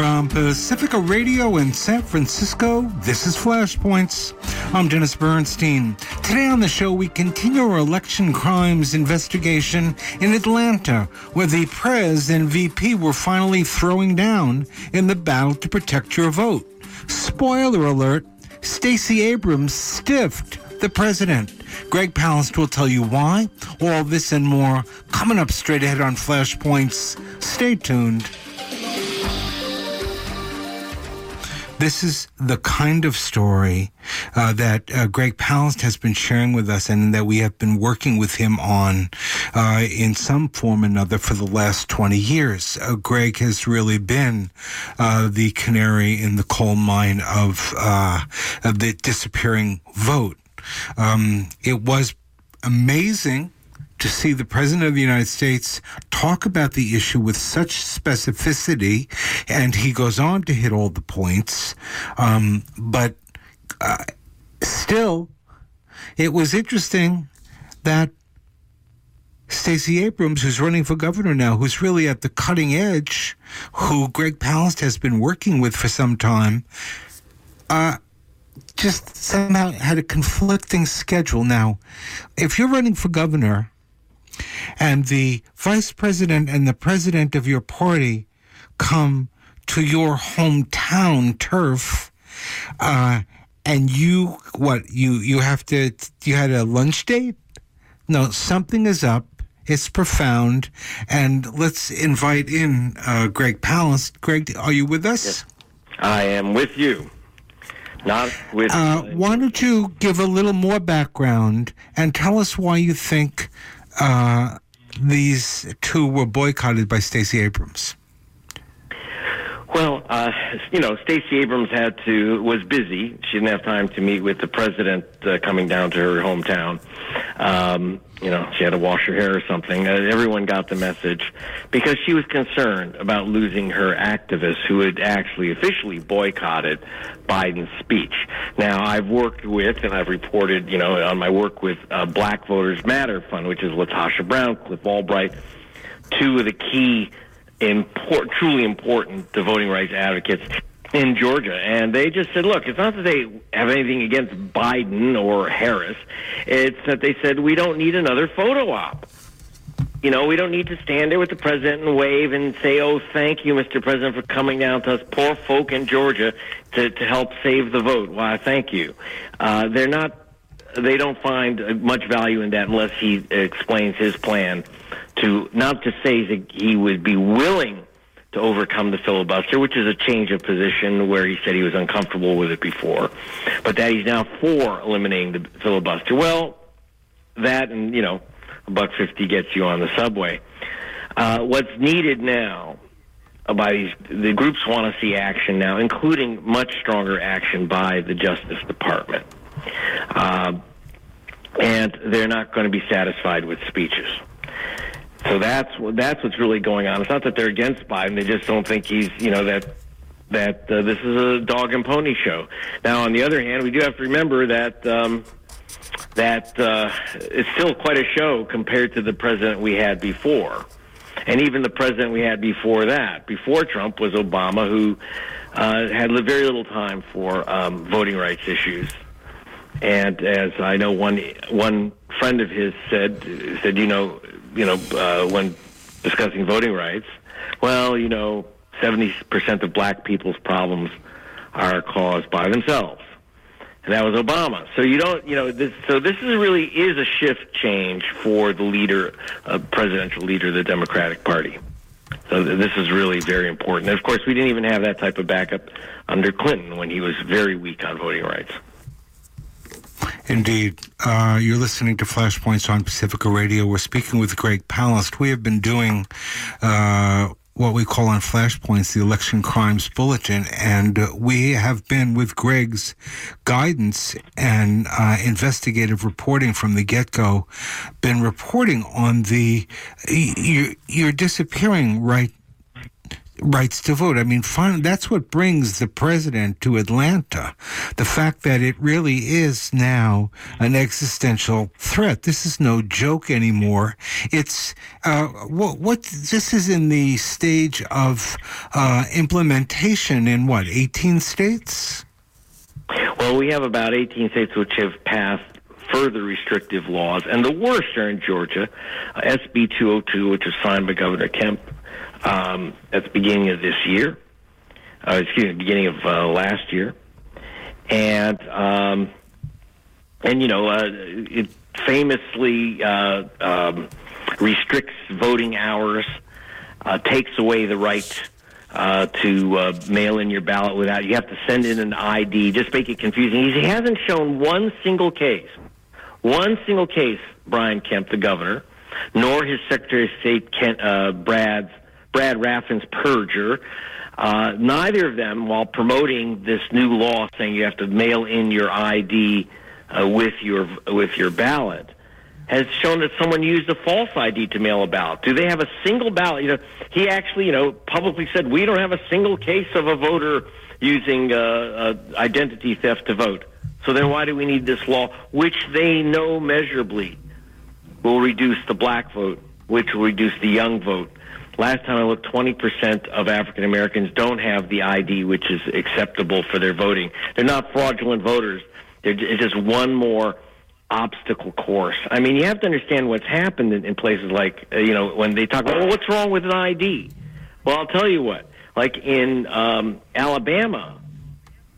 From Pacifica Radio in San Francisco, this is Flashpoints. I'm Dennis Bernstein. Today on the show, we continue our election crimes investigation in Atlanta, where the Prez and VP were finally throwing down in the battle to protect your vote. Spoiler alert, Stacey Abrams stiffed the president. Greg Palast will tell you why. All this and more coming up straight ahead on Flashpoints. Stay tuned. This is the kind of story that Greg Palast has been sharing with us and that we have been working with him on in some form or another for the last 20 years. Greg has really been the canary in the coal mine of the disappearing vote. It was amazing to see the President of the United States talk about the issue with such specificity, and he goes on to hit all the points. But still, it was interesting that Stacey Abrams, who's running for governor now, who's really at the cutting edge, who Greg Palast has been working with for some time, just somehow had a conflicting schedule. Now, if you're running for governor and the vice president and the president of your party come to your hometown turf, and you had a lunch date? No, something is up. It's profound. And let's invite in Greg Palast. Greg, are you with us? Yes, I am with you. Not with. Why don't you give a little more background and tell us why you think these two were boycotted by Stacey Abrams? Well, Stacey Abrams was busy. She didn't have time to meet with the president coming down to her hometown. She had to wash her hair or something. Everyone got the message because she was concerned about losing her activists who had actually officially boycotted Biden's speech. Now, I've worked with and I've reported, on my work with Black Voters Matter Fund, which is Latasha Brown, Cliff Albright, two of the key truly important to voting rights advocates in Georgia. And they just said, look, it's not that they have anything against Biden or Harris. It's that they said, we don't need another photo op. We don't need to stand there with the president and wave and say, oh, thank you, Mr. President, for coming down to us poor folk in Georgia to help save the vote. Why, thank you. They don't find much value in that unless he explains his plan to not to say that he would be willing to overcome the filibuster, which is a change of position where he said he was uncomfortable with it before, but that he's now for eliminating the filibuster. Well, that and, $1.50 gets you on the subway. What's needed now by the groups want to see action now, including much stronger action by the Justice Department. And they're not going to be satisfied with speeches. So that's what's really going on. It's not that they're against Biden. They just don't think he's, that this is a dog and pony show. Now, on the other hand, we do have to remember that it's still quite a show compared to the president we had before. And even the president we had before that, before Trump, was Obama, who had very little time for voting rights issues. And as I know, one friend of his said, when discussing voting rights, 70% of black people's problems are caused by themselves, and that was Obama. So this really is a shift change for the leader, presidential leader of the Democratic Party. So this is really very important. And of course, we didn't even have that type of backup under Clinton when he was very weak on voting rights. Indeed. You're listening to Flashpoints on Pacifica Radio. We're speaking with Greg Palast. We have been doing what we call on Flashpoints, the Election Crimes Bulletin, and we have been, with Greg's guidance and investigative reporting from the get-go, been reporting on you're disappearing right rights to vote. I mean, that's what brings the president to Atlanta, the fact that it really is now an existential threat. This is no joke anymore. It's this is in the stage of implementation in 18 states? Well, we have about 18 states which have passed further restrictive laws, and the worst are in Georgia. SB 202, which was signed by Governor Kemp at the beginning of this year, beginning of last year. And it famously restricts voting hours, takes away the right to mail in your ballot without, you have to send in an ID, just make it confusing. He hasn't shown one single case, Brian Kemp, the governor, nor his Secretary of State, Brad Raffensperger, neither of them, while promoting this new law saying you have to mail in your ID with your ballot, has shown that someone used a false ID to mail a ballot. Do they have a single ballot? He actually, publicly said, we don't have a single case of a voter using identity theft to vote. So then why do we need this law, which they know measurably will reduce the black vote, which will reduce the young vote? Last time I looked, 20% of African Americans don't have the ID, which is acceptable for their voting. They're not fraudulent voters. It's just one more obstacle course. I mean, you have to understand what's happened in places like, when they talk about, what's wrong with an ID? Well, I'll tell you what. Like in Alabama,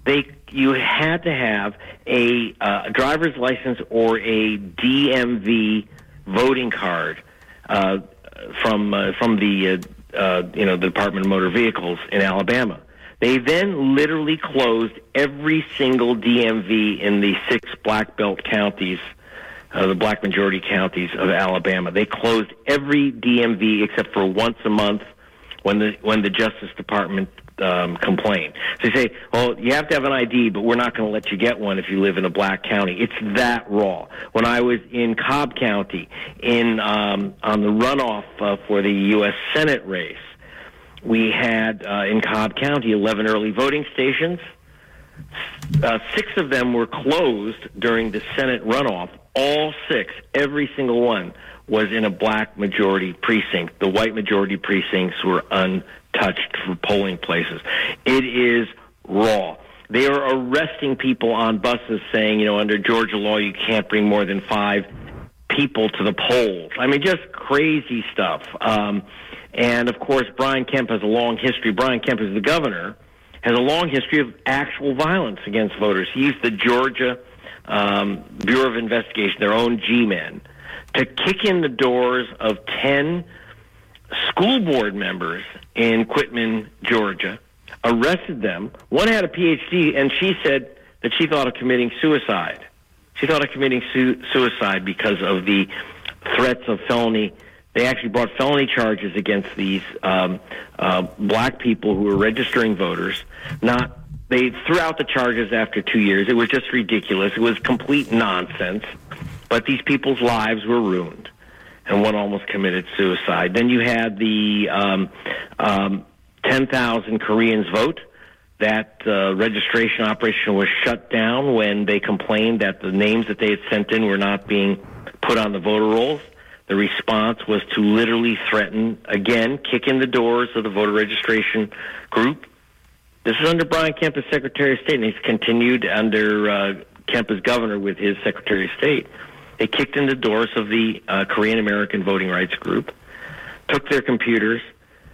you had to have a driver's license or a DMV voting card from the the Department of Motor Vehicles in Alabama. They then literally closed every single DMV in the 6 black belt counties, the black majority counties of Alabama. They closed every DMV except for once a month when the Justice Department complained. So they say, well, you have to have an ID, but we're not going to let you get one if you live in a black county. It's that raw. When I was in Cobb County on the runoff for the U.S. Senate race, we had in Cobb County 11 early voting stations. 6 of them were closed during the Senate runoff. All 6, every single one, was in a black majority precinct. The white majority precincts were untouched for polling places. It is raw. They are arresting people on buses saying, under Georgia law, you can't bring more than 5 people to the polls. I mean, just crazy stuff. And, of course, Brian Kemp has a long history. Brian Kemp is the governor, has a long history of actual violence against voters. He used the Georgia Bureau of Investigation, their own G-men, to kick in the doors of 10 school board members in Quitman, Georgia, arrested them. One had a PhD, and she said that she thought of committing suicide. She thought of committing suicide because of the threats of felony. They actually brought felony charges against these black people who were registering voters. They threw out the charges after 2 years. It was just ridiculous. It was complete nonsense. But these people's lives were ruined, and one almost committed suicide. Then you had the 10,000 Koreans vote. That registration operation was shut down when they complained that the names that they had sent in were not being put on the voter rolls. The response was to literally threaten, again, kick in the doors of the voter registration group. This is under Brian Kemp as Secretary of State, and he's continued under Kemp as governor with his Secretary of State. They kicked in the doors of the Korean American voting rights group, took their computers,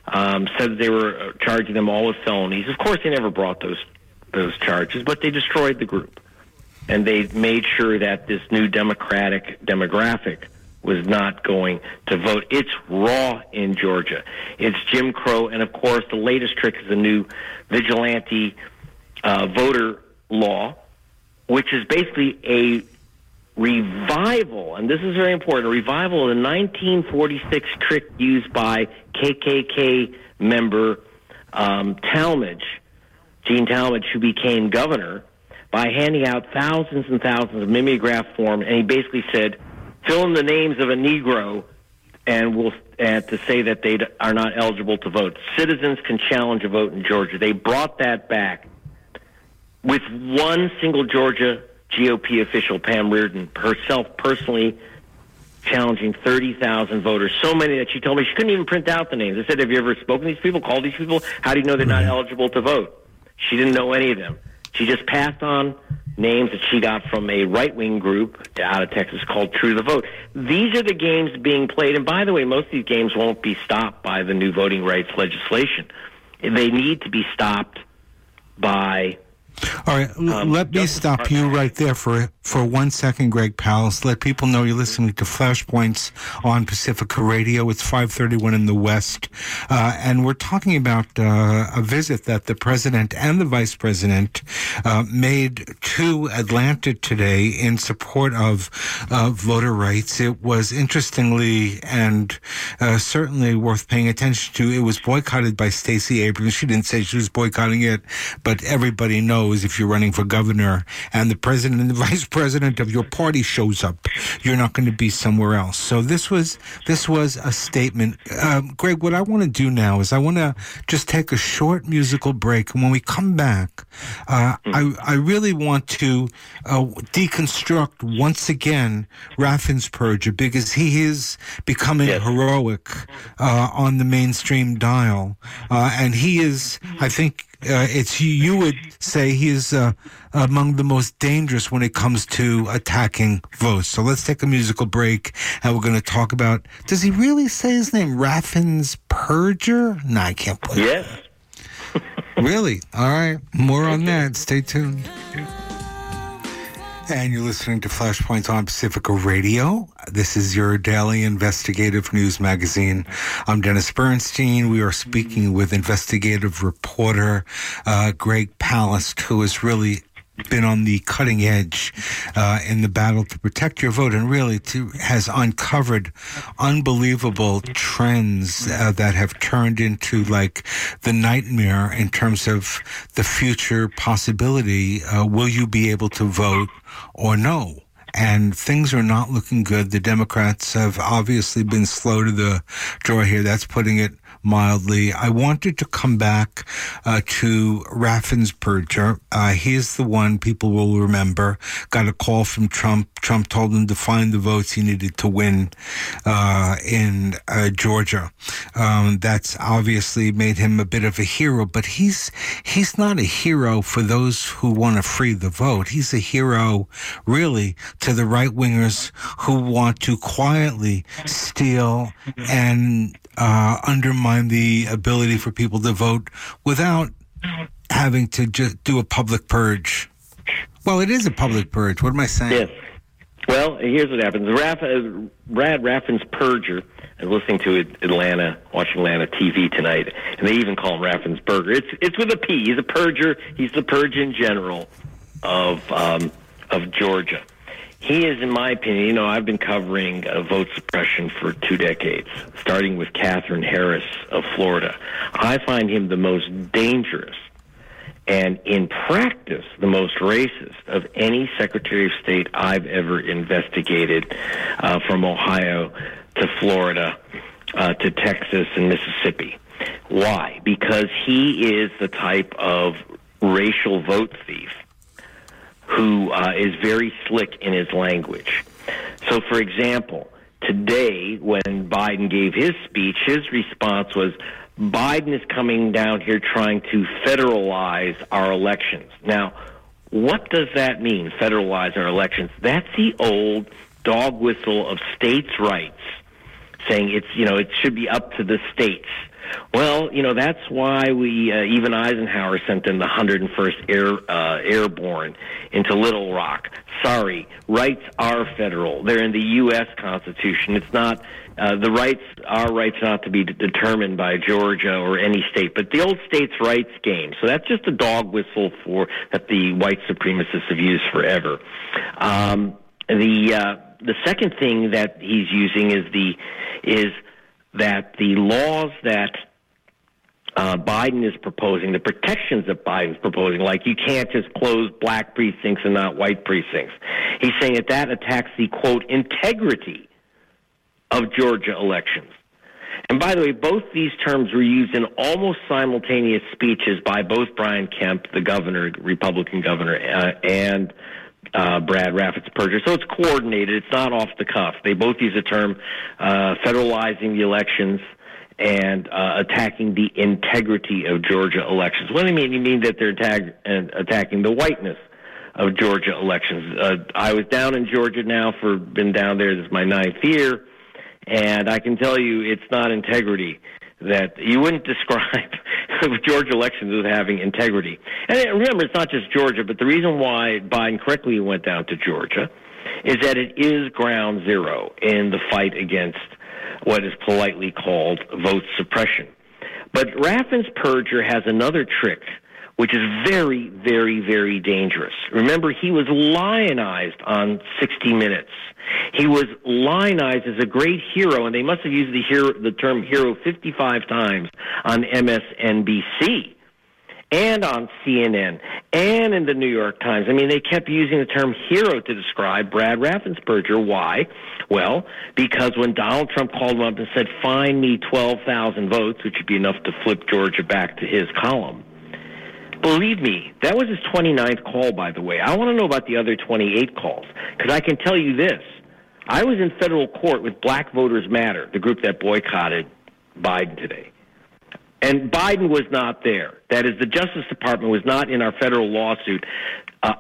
said they were charging them all with felonies. Of course, they never brought those charges, but they destroyed the group. And they made sure that this new Democratic demographic was not going to vote. It's raw in Georgia. It's Jim Crow. And, of course, the latest trick is the new vigilante voter law, which is basically a revival, and this is very important, a revival of the 1946 trick used by KKK member Talmadge, Gene Talmadge, who became governor, by handing out thousands and thousands of mimeograph forms, and he basically said, fill in the names of a Negro, and we'll to say that they are not eligible to vote. Citizens can challenge a vote in Georgia. They brought that back with one single Georgia GOP official, Pam Reardon, herself personally challenging 30,000 voters. So many that she told me she couldn't even print out the names. I said, have you ever spoken to these people, called these people? How do you know they're not eligible to vote? She didn't know any of them. She just passed on names that she got from a right-wing group out of Texas called True to the Vote. These are the games being played. And by the way, most of these games won't be stopped by the new voting rights legislation. They need to be stopped by... All right, let me stop you right there for 1 second, Greg Palast. Let people know you're listening to Flashpoints on Pacifica Radio. It's 5:31 in the West, and we're talking about a visit that the president and the vice president made to Atlanta today in support of voter rights. It was interestingly and certainly worth paying attention to. It was boycotted by Stacey Abrams. She didn't say she was boycotting it, but everybody knows if you're running for governor and the president and the vice president of your party shows up, you're not going to be somewhere else. So this was a statement. Greg, what I want to do now is I want to just take a short musical break. And when we come back, I really want to deconstruct once again Raffensperger, because he is becoming heroic on the mainstream dial. And he is, I think, you would say he is among the most dangerous when it comes to attacking votes. So let's take a musical break, and we're going to talk about, does he really say his name, Raffensperger? No, I can't believe it. Yes. Really? All right. More on that. Stay tuned. And you're listening to Flashpoints on Pacifica Radio. This is your daily investigative news magazine. I'm Dennis Bernstein. We are speaking with investigative reporter Greg Palast, who is really been on the cutting edge in the battle to protect your vote, and really has uncovered unbelievable trends that have turned into like the nightmare in terms of the future possibility. Will you be able to vote or no? And things are not looking good. The Democrats have obviously been slow to the draw here. That's putting it mildly. I wanted to come back to Raffensperger. He's the one people will remember. Got a call from Trump. Trump told him to find the votes he needed to win in Georgia. That's obviously made him a bit of a hero, but he's not a hero for those who want to free the vote. He's a hero, really, to the right-wingers who want to quietly steal and undermine the ability for people to vote without having to just do a public purge. Well, it is a public purge. What am I saying? Yes. Well, here's what happens. Brad Raffensperger, I was listening to Atlanta, watching Atlanta TV tonight, and they even call him Raffensperger. It's with a P. He's a purger. He's the purgeon general of Georgia. He is, in my opinion, I've been covering vote suppression for 2 decades, starting with Katherine Harris of Florida. I find him the most dangerous and, in practice, the most racist of any Secretary of State I've ever investigated, from Ohio to Florida to Texas and Mississippi. Why? Because he is the type of racial vote thief who is very slick in his language. So, for example, today when Biden gave his speech, his response was, Biden is coming down here trying to federalize our elections. Now, what does that mean, federalize our elections? That's the old dog whistle of states' rights, saying it's, it should be up to the states. Well, that's why we even Eisenhower sent in the 101st Airborne into Little Rock. Sorry, rights are federal. They're in the U.S. Constitution. It's not our rights not to be determined by Georgia or any state, but the old states' rights game. So that's just a dog whistle that the white supremacists have used forever. The second thing that he's using is that the laws that Biden is proposing, the protections that Biden's proposing, like you can't just close black precincts and not white precincts. He's saying that attacks the, quote, integrity of Georgia elections. And by the way, both these terms were used in almost simultaneous speeches by both Brian Kemp, the governor, Republican governor, and Brad Raffensperger. So it's coordinated. It's not off the cuff. They both use the term federalizing the elections and attacking the integrity of Georgia elections. What do you mean? You mean that they're attacking the whiteness of Georgia elections. I was down in Georgia now been down there. This is my 9th year. And I can tell you it's not integrity. That you wouldn't describe Georgia elections as having integrity. And remember, it's not just Georgia, but the reason why Biden correctly went down to Georgia is that it is ground zero in the fight against what is politely called vote suppression. But Raffensperger has another trick, which is very, very, very dangerous. Remember, he was lionized on 60 Minutes. He was lionized as a great hero, and they must have used the term hero 55 times on MSNBC and on CNN and in the New York Times. I mean, they kept using the term hero to describe Brad Raffensperger. Why? Well, because when Donald Trump called him up and said, find me 12,000 votes, which would be enough to flip Georgia back to his column, believe me, that was his 29th call, by the way. I want to know about the other 28 calls, because I can tell you this. I was in federal court with Black Voters Matter, the group that boycotted Biden today. And Biden was not there. That is, the Justice Department was not in our federal lawsuit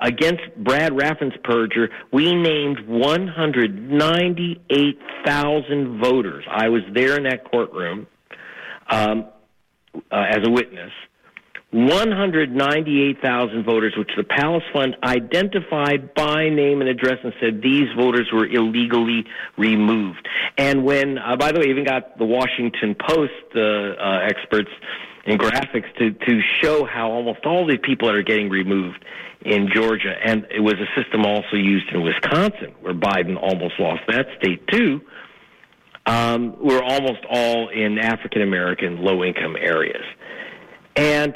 against Brad Raffensperger. We named 198,000 voters. I was there in that courtroom as a witness. 198,000 voters, which the Palast Fund identified by name and address and said these voters were illegally removed. And when, by the way, even got the Washington Post experts and graphics to show how almost all the people that are getting removed in Georgia, and it was a system also used in Wisconsin, where Biden almost lost that state too, were almost all in African-American low-income areas. And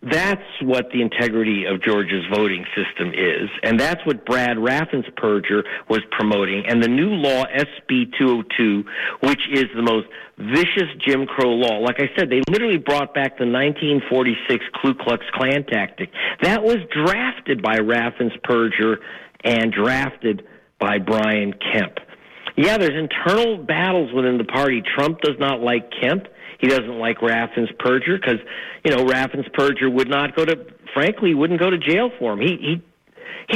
that's what the integrity of Georgia's voting system is, and that's what Brad Raffensperger was promoting. And the new law, SB 202, which is the most vicious Jim Crow law. Like I said, they literally brought back the 1946 Ku Klux Klan tactic. That was drafted by Raffensperger and drafted by Brian Kemp. Yeah, there's internal battles within the party. Trump does not like Kemp. He doesn't like Raffensperger because, you know, Raffensperger wouldn't go to jail for him. He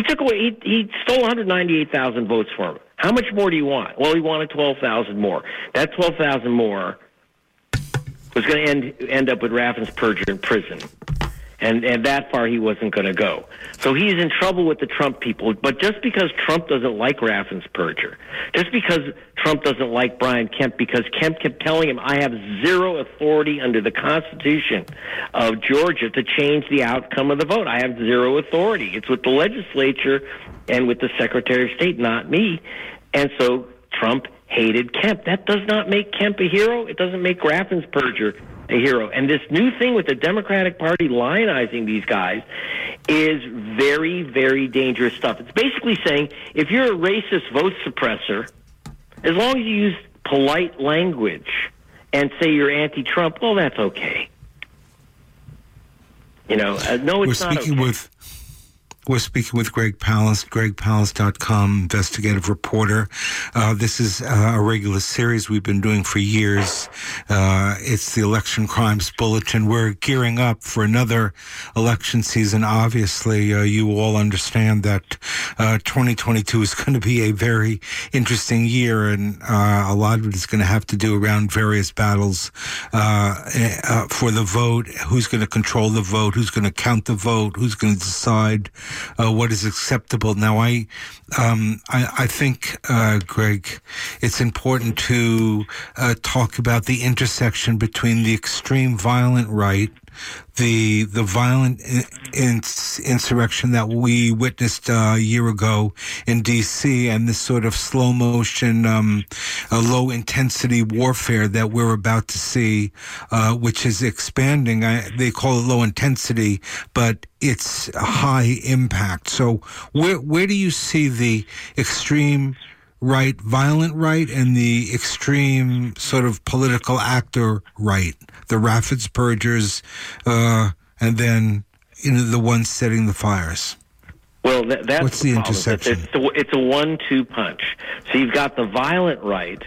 took away, he stole 198,000 votes for him. How much more do you want? Well, he wanted 12,000 more. That 12,000 more was going to end up with Raffensperger in prison. And that far he wasn't going to go. So he's in trouble with the Trump people. But just because Trump doesn't like Raffensperger, just because Trump doesn't like Brian Kemp, because Kemp kept telling him, I have zero authority under the Constitution of Georgia to change the outcome of the vote. I have zero authority. It's with the legislature and with the Secretary of State, not me. And so Trump hated Kemp. That does not make Kemp a hero. It doesn't make Raffensperger a hero. And this new thing with the Democratic Party lionizing these guys is very, very dangerous stuff. It's basically saying if you're a racist vote suppressor, as long as you use polite language and say you're anti-Trump, well, that's okay. You know, no, it's not okay. We're speaking with Greg Palast, gregpalast.com, investigative reporter. This is a regular series we've been doing for years. It's the Election Crimes Bulletin. We're gearing up for another election season. Obviously, you all understand that 2022 is going to be a very interesting year, and a lot of it is going to have to do around various battles for the vote, who's going to control the vote, who's going to count the vote, who's going to decide what is acceptable. Now, I think, Greg, it's important to talk about the intersection between the extreme violent right, the violent insurrection that we witnessed a year ago in D.C., and this sort of slow motion, low-intensity warfare that we're about to see, which is expanding. They call it low intensity, but it's high impact. So where do you see the extreme right, violent right, and the extreme sort of political actor right, the Raffenspergers, and then the ones setting the fires. Well, that's what's the intersection? It's a 1-2 punch. So you've got the violent right,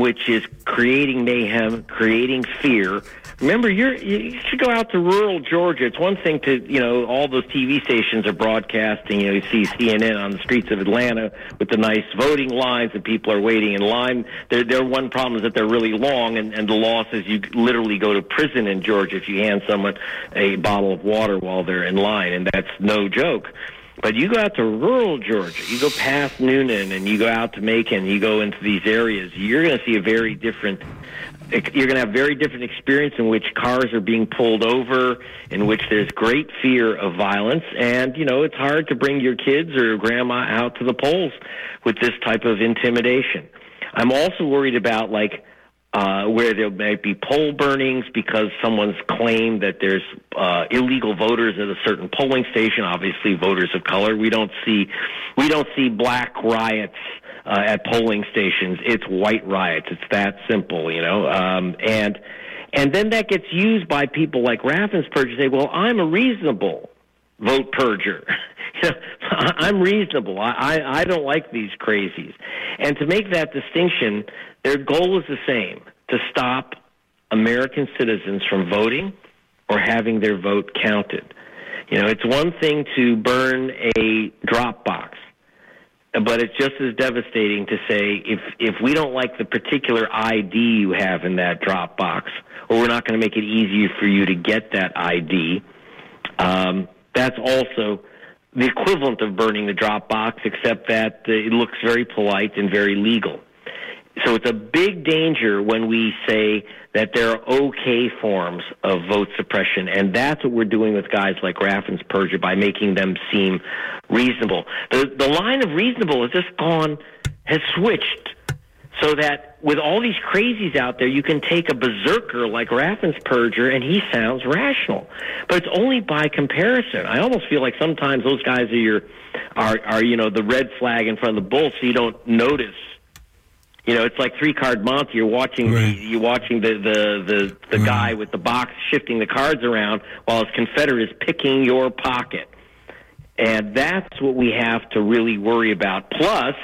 which is creating mayhem, creating fear. Remember, you should go out to rural Georgia. It's one thing to, all those TV stations are broadcasting. You see CNN on the streets of Atlanta with the nice voting lines and people are waiting in line. Their one problem is that they're really long, and the law says you literally go to prison in Georgia if you hand someone a bottle of water while they're in line, and that's no joke. But you go out to rural Georgia, you go past Noonan, and you go out to Macon, you go into these areas, you're going to see you're going to have very different experience in which cars are being pulled over, in which there's great fear of violence. And, it's hard to bring your kids or grandma out to the polls with this type of intimidation. I'm also worried about, where there might be poll burnings because someone's claimed that there's illegal voters at a certain polling station. Obviously, voters of color. We don't see black riots at polling stations. It's white riots. It's that simple, And then that gets used by people like Raffensperger to say, "Well, I'm a reasonable vote purger." I'm reasonable. I don't like these crazies. And to make that distinction, their goal is the same, to stop American citizens from voting or having their vote counted. It's one thing to burn a drop box, but it's just as devastating to say, if we don't like the particular ID you have in that drop box, or we're not going to make it easier for you to get that ID, that's also the equivalent of burning the drop box, except that it looks very polite and very legal. So it's a big danger when we say that there are okay forms of vote suppression, and that's what we're doing with guys like Raffensperger by making them seem reasonable. The line of reasonable has switched, so that with all these crazies out there, you can take a berserker like Raffensperger, and he sounds rational. But it's only by comparison. I almost feel like sometimes those guys are the red flag in front of the bull, so you don't notice. It's like three-card Monte. You're watching right. the right. guy with the box shifting the cards around while his confederate is picking your pocket. And that's what we have to really worry about. Plus,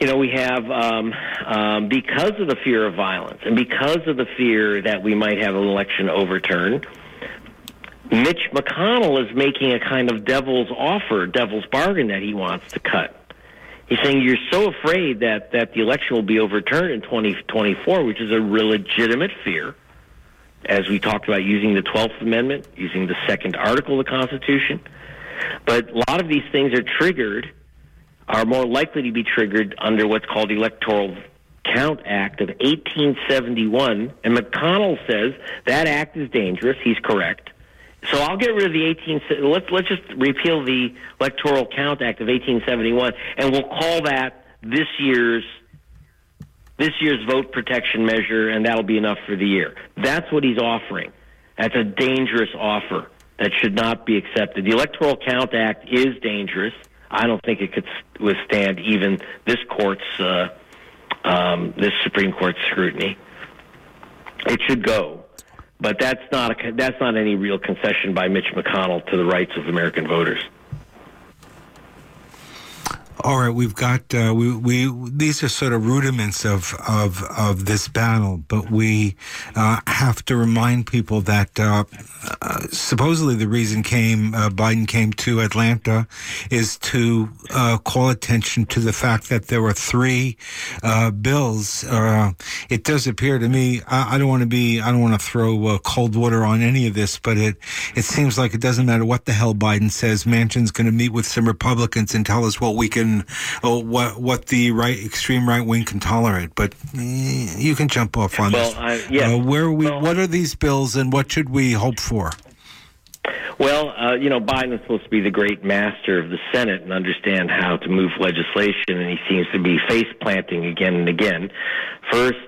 we have, because of the fear of violence and because of the fear that we might have an election overturned, Mitch McConnell is making a kind of devil's offer, devil's bargain that he wants to cut. He's saying you're so afraid that the election will be overturned in 2024, which is a real legitimate fear, as we talked about using the 12th Amendment, using the second article of the Constitution. But a lot of these things are more likely to be triggered under what's called the Electoral Count Act of 1871. And McConnell says that act is dangerous. He's correct. So I'll get rid of the let's just repeal the Electoral Count Act of 1871, and we'll call that this year's vote protection measure, and that'll be enough for the year. That's what he's offering. That's a dangerous offer that should not be accepted. The Electoral Count Act is dangerous. I don't think it could withstand even this Supreme Court's scrutiny. It should go. But that's not any real concession by Mitch McConnell to the rights of American voters. All right, we've got these are sort of rudiments of this battle, but we have to remind people that supposedly the reason Biden came to Atlanta is to call attention to the fact that there were three bills. It does appear to me, I don't want to throw cold water on any of this, but it seems like it doesn't matter what the hell Biden says. Manchin's going to meet with some Republicans and tell us what we can. What the extreme right wing can tolerate, but you can jump off on this. What are these bills, and what should we hope for? Well, Biden is supposed to be the great master of the Senate and understand how to move legislation, and he seems to be face planting again and again. First,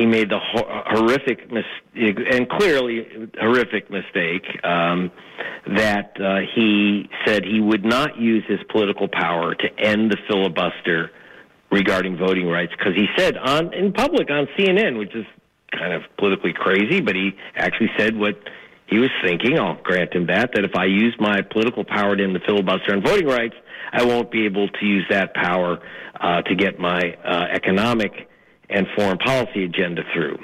he made the horrific mistake, and clearly horrific mistake, that he said he would not use his political power to end the filibuster regarding voting rights, because he said in public on CNN, which is kind of politically crazy, but he actually said what he was thinking. I'll grant him that if I use my political power to end the filibuster on voting rights, I won't be able to use that power to get my economic and foreign policy agenda through.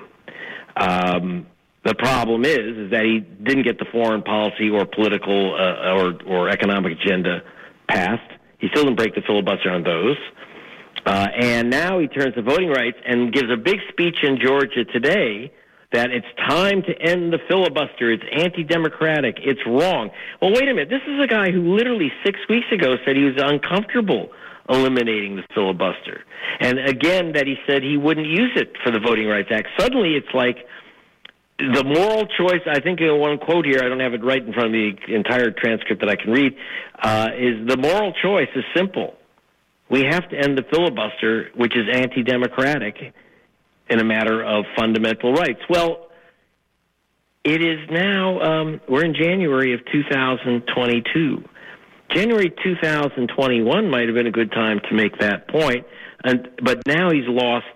The problem is that he didn't get the foreign policy or political or economic agenda passed. He still didn't break the filibuster on those. And now he turns to voting rights and gives a big speech in Georgia today that it's time to end the filibuster. It's anti-democratic. It's wrong. Well, wait a minute. This is a guy who literally 6 weeks ago said he was uncomfortable eliminating the filibuster. And again, that he said he wouldn't use it for the Voting Rights Act. Suddenly it's like the moral choice, I think in one quote here, I don't have it right in front of me, the entire transcript that I can read, is the moral choice is simple. We have to end the filibuster, which is anti-democratic, in a matter of fundamental rights. Well, it is now, we're in January of 2022. January 2021 might have been a good time to make that point, but now he's lost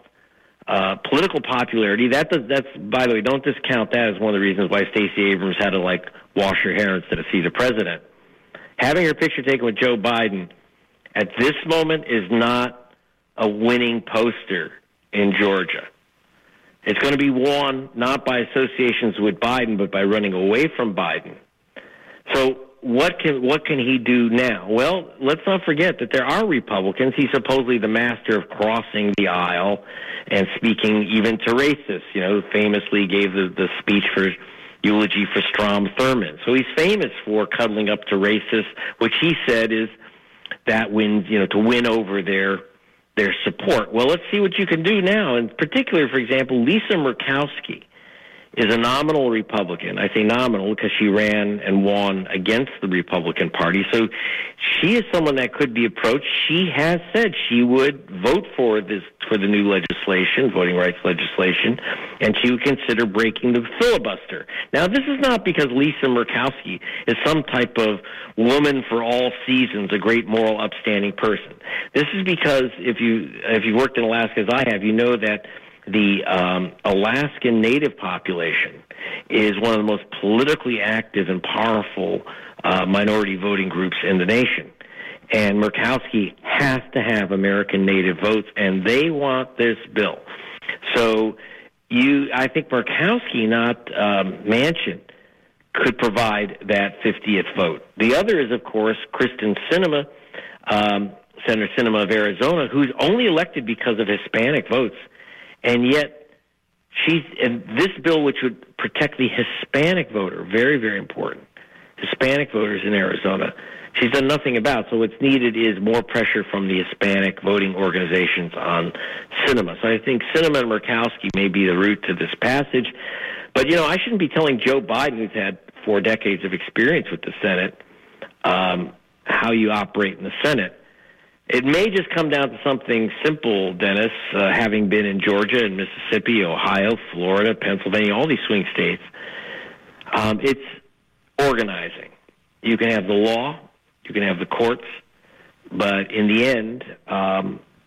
political popularity. That's by the way, don't discount that as one of the reasons why Stacey Abrams had to, wash her hair instead of see the president. Having her picture taken with Joe Biden at this moment is not a winning poster in Georgia. It's going to be won not by associations with Biden, but by running away from Biden. So what can he do now? Well, let's not forget that there are Republicans. He's supposedly the master of crossing the aisle and speaking even to racists. You know, famously gave the speech for eulogy for Strom Thurmond. So he's famous for cuddling up to racists, which he said is that wins, to win over their support. Well, let's see what you can do now. In particular, for example, Lisa Murkowski is a nominal Republican. I say nominal because she ran and won against the Republican Party. So she is someone that could be approached. She has said she would vote for the new legislation, voting rights legislation, and she would consider breaking the filibuster. Now, this is not because Lisa Murkowski is some type of woman for all seasons, a great moral upstanding person. This is because if you worked in Alaska as I have, you know that the Alaskan Native population is one of the most politically active and powerful minority voting groups in the nation. And Murkowski has to have American Native votes, and they want this bill. So I think Murkowski, not Manchin, could provide that 50th vote. The other is, of course, Kyrsten Sinema, Senator Sinema of Arizona, who's only elected because of Hispanic votes. And yet, this bill, which would protect the Hispanic voter, very, very important, Hispanic voters in Arizona, she's done nothing about. So what's needed is more pressure from the Hispanic voting organizations on Sinema. So I think Sinema and Murkowski may be the route to this passage. But, I shouldn't be telling Joe Biden, who's had 4 decades of experience with the Senate, how you operate in the Senate. It may just come down to something simple, Dennis, having been in Georgia and Mississippi, Ohio, Florida, Pennsylvania, all these swing states. It's organizing. You can have the law, you can have the courts, but in the end,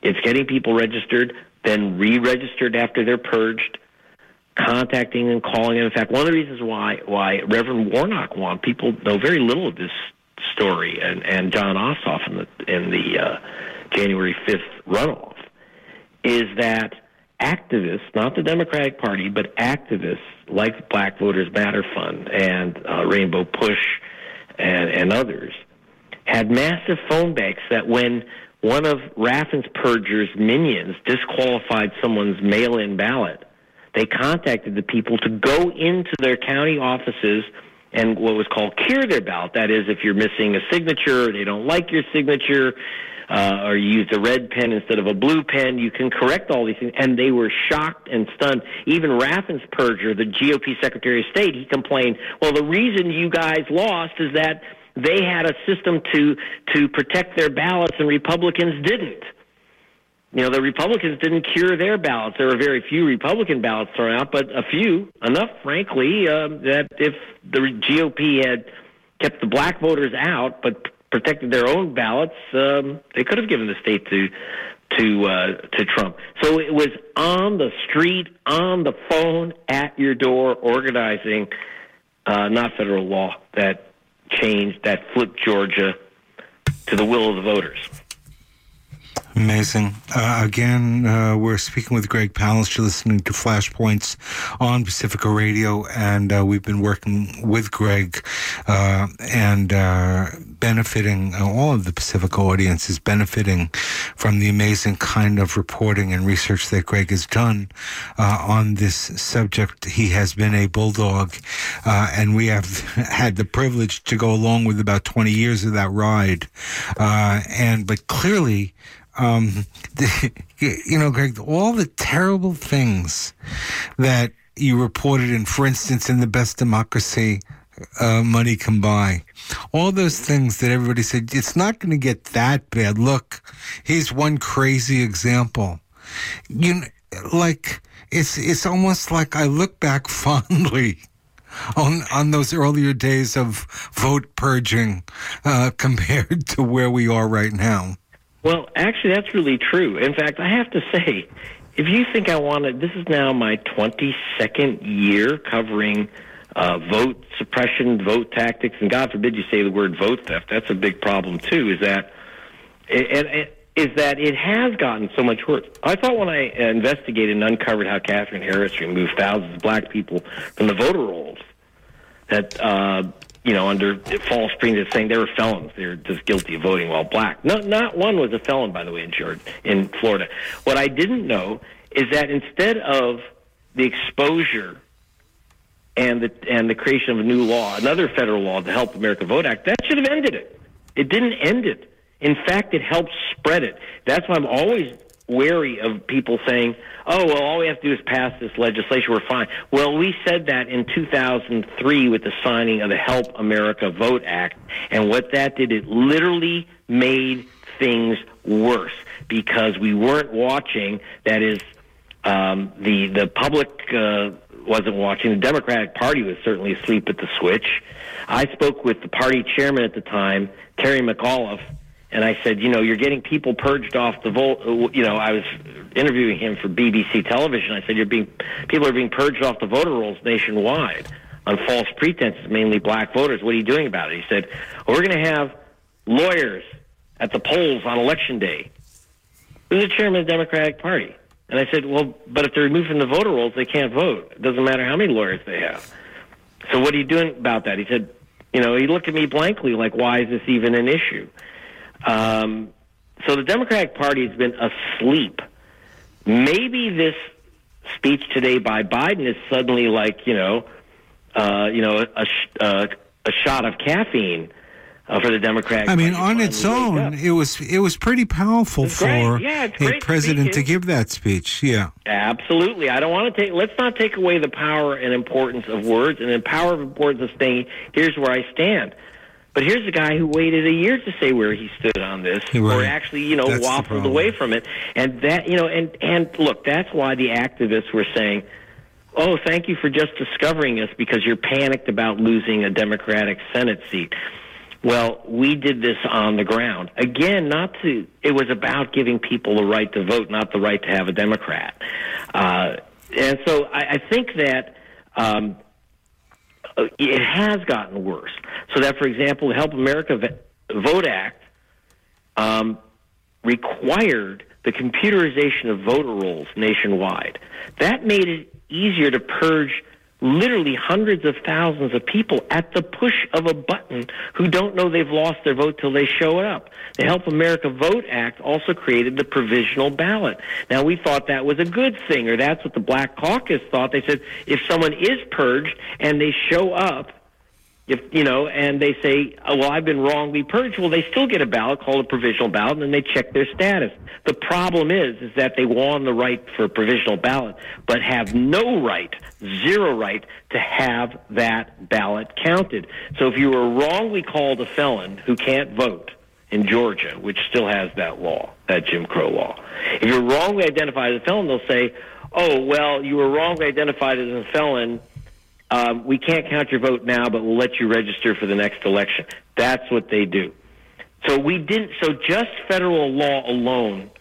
it's getting people registered, then re-registered after they're purged, contacting them, calling them. In fact, one of the reasons why Reverend Warnock won, people know very little of this story, and John Ossoff in the January 5th runoff, is that activists, not the Democratic Party, but activists like the Black Voters Matter Fund and Rainbow Push and others had massive phone banks that when one of Raffensperger's minions disqualified someone's mail-in ballot, they contacted the people to go into their county offices and what was called cure their ballot. That is, if you're missing a signature, they don't like your signature, or you used a red pen instead of a blue pen, you can correct all these things. And they were shocked and stunned. Even Raffensperger, the GOP Secretary of State, he complained, well, the reason you guys lost is that they had a system to protect their ballots and Republicans didn't. You know, the Republicans didn't cure their ballots. There were very few Republican ballots thrown out, but a few, enough, frankly, that if the GOP had kept the black voters out but protected their own ballots, they could have given the state to Trump. So it was on the street, on the phone, at your door, organizing, not federal law, that changed, that flipped Georgia to the will of the voters. Amazing. Again, we're speaking with Greg Palast. You're listening to Flashpoints on Pacifica Radio, and we've been working with Greg and benefiting, all of the Pacifica audience is benefiting from the amazing kind of reporting and research that Greg has done on this subject. He has been a bulldog, and we have had the privilege to go along with about 20 years of that ride. But clearly, you know, Greg, all the terrible things that you reported in, for instance, in The Best Democracy Money Can Buy, all those things that everybody said, it's not going to get that bad. Look, here's one crazy example. You know, like, it's almost like I look back fondly on those earlier days of vote purging compared to where we are right now. Well, actually, that's really true. In fact, I have to say, if you think I wanted, this is now my 22nd year covering vote suppression, vote tactics, and God forbid you say the word vote theft. That's a big problem too. Is that it has gotten so much worse. I thought when I investigated and uncovered how Katherine Harris removed thousands of black people from the voter rolls, that under false pretenses, saying they were felons, they were just guilty of voting while black. No, not one was a felon, by the way, in Florida. What I didn't know is that instead of the exposure and the creation of a new law, another federal law, the Help America Vote Act, that should have ended it. It didn't end it. In fact, it helped spread it. That's why I'm always wary of people saying, oh, well, all we have to do is pass this legislation, we're fine. Well, we said that in 2003 with the signing of the Help America Vote Act, and what that did, it literally made things worse because we weren't watching, that is, the public wasn't watching. The Democratic Party was certainly asleep at the switch. I spoke with the party chairman at the time, Terry McAuliffe, and I said, you're getting people purged off the vote. I was interviewing him for BBC television. I said, people are being purged off the voter rolls nationwide on false pretenses, mainly black voters. What are you doing about it? He said, well, we're going to have lawyers at the polls on Election Day. It was the chairman of the Democratic Party. And I said, well, but if they're removed from the voter rolls, they can't vote. It doesn't matter how many lawyers they have. So what are you doing about that? He said, he looked at me blankly like, why is this even an issue? So the Democratic Party has been asleep. Maybe this speech today by Biden is suddenly like, a shot of caffeine for the Democratic Party. I mean, on its own, it was pretty powerful for a president to give that speech. Yeah, absolutely. Let's not take away the power and importance of words and the power of importance of saying, here's where I stand. But here's a guy who waited a year to say where he stood on this, or actually, waffled away from it. And that, and look, that's why the activists were saying, oh, thank you for just discovering us because you're panicked about losing a Democratic Senate seat. Well, we did this on the ground. Again, it was about giving people the right to vote, not the right to have a Democrat. And so I think that, it has gotten worse. So that, for example, the Help America Vote Act required the computerization of voter rolls nationwide. That made it easier to purge literally hundreds of thousands of people at the push of a button who don't know they've lost their vote till they show up. The Help America Vote Act also created the provisional ballot. Now, we thought that was a good thing, or that's what the Black Caucus thought. They said if someone is purged and they show up, and they say, oh, well, I've been wrongly purged, well, they still get a ballot called a provisional ballot, and then they check their status. The problem is that they won the right for a provisional ballot, but have no right, zero right, to have that ballot counted. So if you were wrongly called a felon who can't vote, in Georgia, which still has that law, that Jim Crow law. If you're wrongly identified as a felon, they'll say, oh, well, you were wrongly identified as a felon. We can't count your vote now, but we'll let you register for the next election. That's what they do. So just federal law alone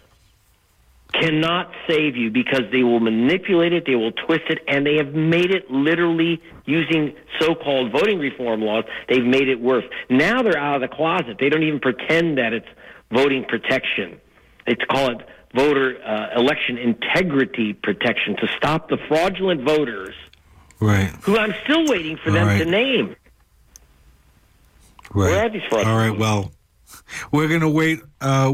cannot save you, because they will manipulate it, they will twist it, and they have made it literally, using so-called voting reform laws, they've made it worse. Now they're out of the closet. They don't even pretend that it's voting protection. They call it voter election integrity protection to stop the fraudulent voters, right? Who I'm still waiting for them to name. Right. Where are these fraudulent voters? Well, we're going to wait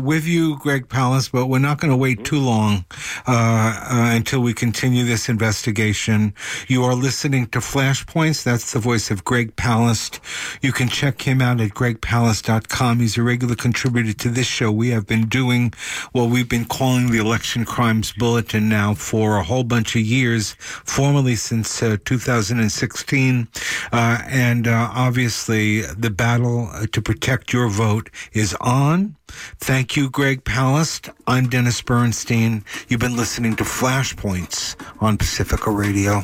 with you, Greg Palast, but we're not going to wait too long until we continue this investigation. You are listening to Flashpoints. That's the voice of Greg Palast. You can check him out at gregpalast.com. He's a regular contributor to this show. We have been doing what we've been calling the Election Crimes Bulletin now for a whole bunch of years, formerly since 2016. Obviously, the battle to protect your vote is on. Thank you, Greg Palast. I'm Dennis Bernstein. You've been listening to Flashpoints on Pacifica Radio.